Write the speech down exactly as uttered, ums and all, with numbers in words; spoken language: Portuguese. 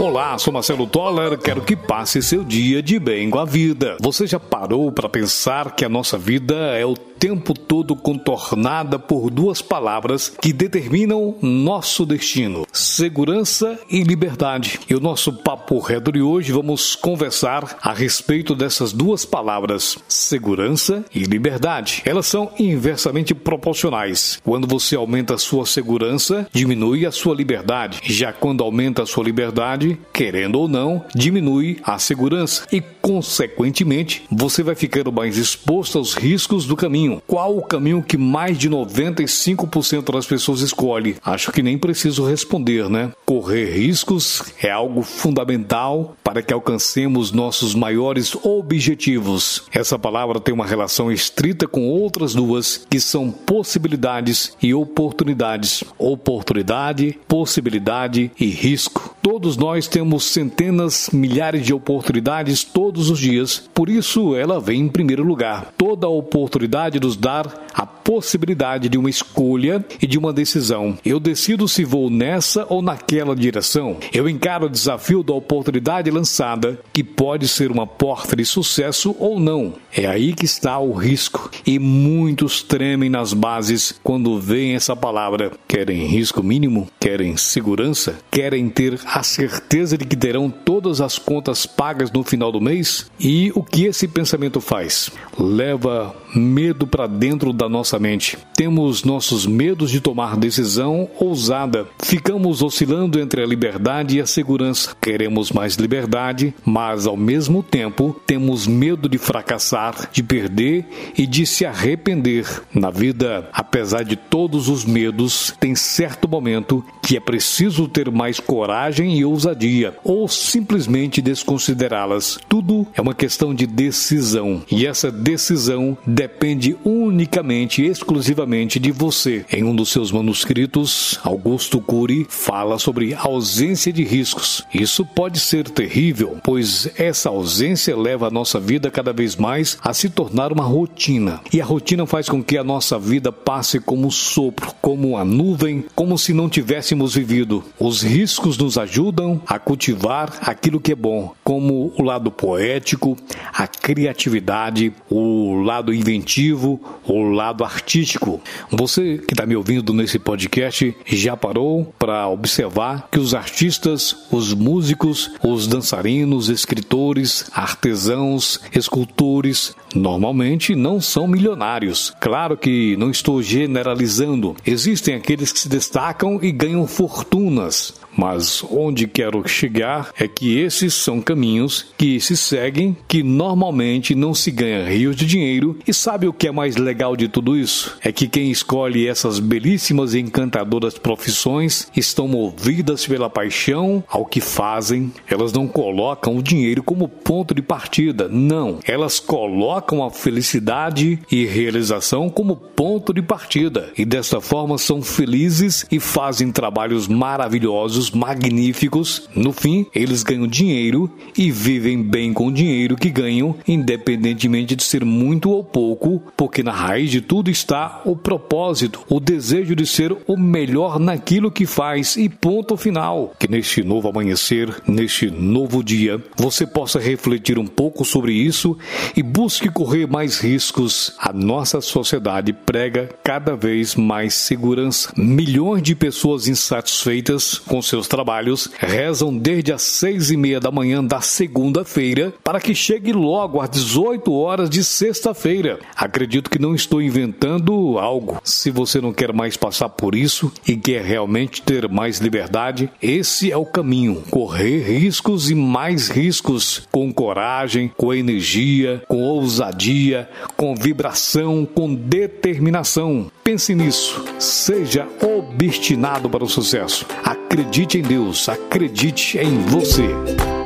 Olá, sou Marcelo Toller, quero que passe seu dia de bem com a vida. Você já parou para pensar que a nossa vida é o tempo todo contornada por duas palavras que determinam nosso destino: segurança e liberdade? E o nosso Papo Redo de hoje vamos conversar a respeito dessas duas palavras, segurança e liberdade. Elas são inversamente proporcionais. Quando você aumenta a sua segurança, diminui a sua liberdade. Já quando aumenta a sua liberdade, querendo ou não, diminui a segurança e, consequentemente, você vai ficando mais exposto aos riscos do caminho. Qual o caminho que mais de noventa e cinco por cento das pessoas escolhe? Acho que nem preciso responder, né? Correr riscos é algo fundamental para que alcancemos nossos maiores objetivos. Essa palavra tem uma relação estrita com outras duas, que são possibilidades e oportunidades. Oportunidade, possibilidade e risco. Todos nós Nós temos centenas, milhares de oportunidades todos os dias, por isso ela vem em primeiro lugar. Toda oportunidade nos dá a possibilidade de uma escolha e de uma decisão. Eu decido se vou nessa ou naquela direção. Eu encaro o desafio da oportunidade lançada, que pode ser uma porta de sucesso ou não. É aí que está o risco. E muitos tremem nas bases quando veem essa palavra. Querem risco mínimo? Querem segurança? Querem ter a certeza certeza de que terão todas as contas pagas no final do mês? E o que esse pensamento faz? Leva medo para dentro da nossa mente. Temos nossos medos de tomar decisão ousada. Ficamos oscilando entre a liberdade e a segurança. Queremos mais liberdade, mas ao mesmo tempo temos medo de fracassar, de perder e de se arrepender. Na vida, apesar de todos os medos, tem certo momento que é preciso ter mais coragem e ousadia, ou simplesmente desconsiderá-las. Tudo é uma questão de decisão, e essa decisão depende unicamente e exclusivamente de você. Em um dos seus manuscritos, Augusto Cury fala sobre ausência de riscos. Isso pode ser terrível, pois essa ausência leva a nossa vida cada vez mais a se tornar uma rotina, e a rotina faz com que a nossa vida passe como um sopro, como uma nuvem, como se não tivéssemos vivido. Os riscos nos ajudam a cultivar aquilo que é bom, como o lado poético, a criatividade, o lado inventivo, o lado artístico. Você que está me ouvindo nesse podcast já parou para observar que os artistas, os músicos, os dançarinos, escritores, artesãos, escultores, normalmente não são milionários. Claro que não estou generalizando. Existem aqueles que se destacam e ganham fortunas. Mas onde quero chegar é que esses são caminhos que se seguem, que normalmente não se ganha rios de dinheiro. E sabe o que é mais legal de tudo isso? É que quem escolhe essas belíssimas e encantadoras profissões estão movidas pela paixão ao que fazem. Elas não colocam o dinheiro como ponto de partida, não. Elas colocam a felicidade e realização como ponto de partida. E desta forma são felizes e fazem trabalhos maravilhosos, magníficos. No fim, eles ganham dinheiro e vivem bem com o dinheiro que ganham, independentemente de ser muito ou pouco, porque na raiz de tudo está o propósito, o desejo de ser o melhor naquilo que faz, e ponto final. Que neste novo amanhecer, neste novo dia, você possa refletir um pouco sobre isso e busque correr mais riscos. A nossa sociedade prega cada vez mais segurança. Milhões de pessoas insatisfeitas com seus trabalhos rezam desde as seis e meia da manhã da segunda-feira para que chegue logo às dezoito horas de sexta-feira. Acredito que não estou inventando algo. Se você não quer mais passar por isso e quer realmente ter mais liberdade, esse é o caminho. Correr riscos e mais riscos, com coragem, com energia, com ousadia, com vibração, com determinação. Pense nisso. Seja obstinado para o sucesso. Acredite em Deus, acredite em você.